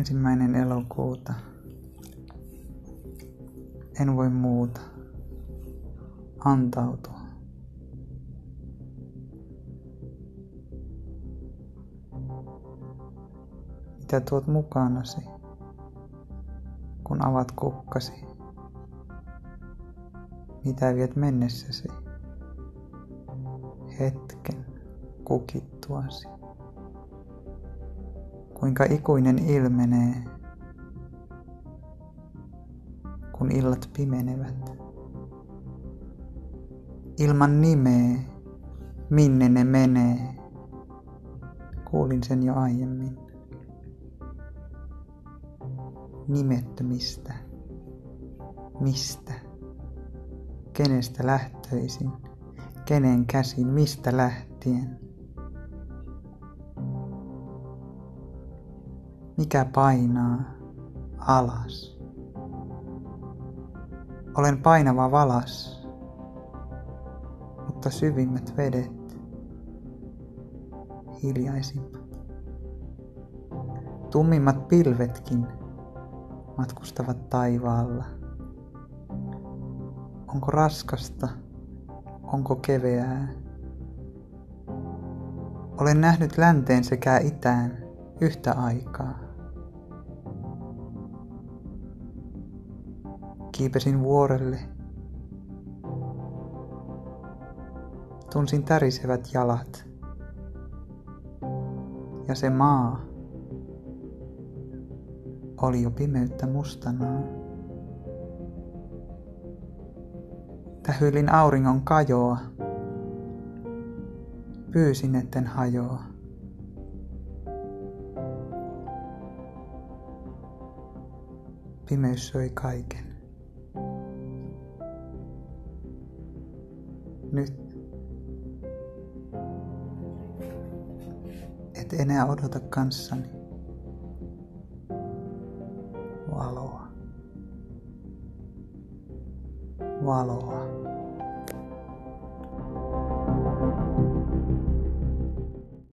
1. elokuuta. En voi muuta. Antautua. Mitä tuot mukanasi, kun avaat kukkasi? Mitä viet mennessäsi? Hetken kukittuasi. Kuinka ikuinen ilmenee, kun illat pimenevät. Ilman nimeä, minne ne menee. Kuulin sen jo aiemmin. Nimettömistä. Mistä? Kenestä lähtöisin? Kenen käsin? Mistä lähtien? Mikä painaa alas? Olen painava valas, mutta syvimmät vedet hiljaisimmat. Tummimmat pilvetkin matkustavat taivaalla. Onko raskasta? Onko keveää? Olen nähnyt länteen sekä itään yhtä aikaa. Kiipesin vuorelle. Tunsin tärisevät jalat. Ja se maa oli jo pimeyttä mustanaa. Tähyilin auringon kajoa. Pyysin, etten hajoa. Pimeys söi kaiken. Nyt et enää odota kanssani valoa.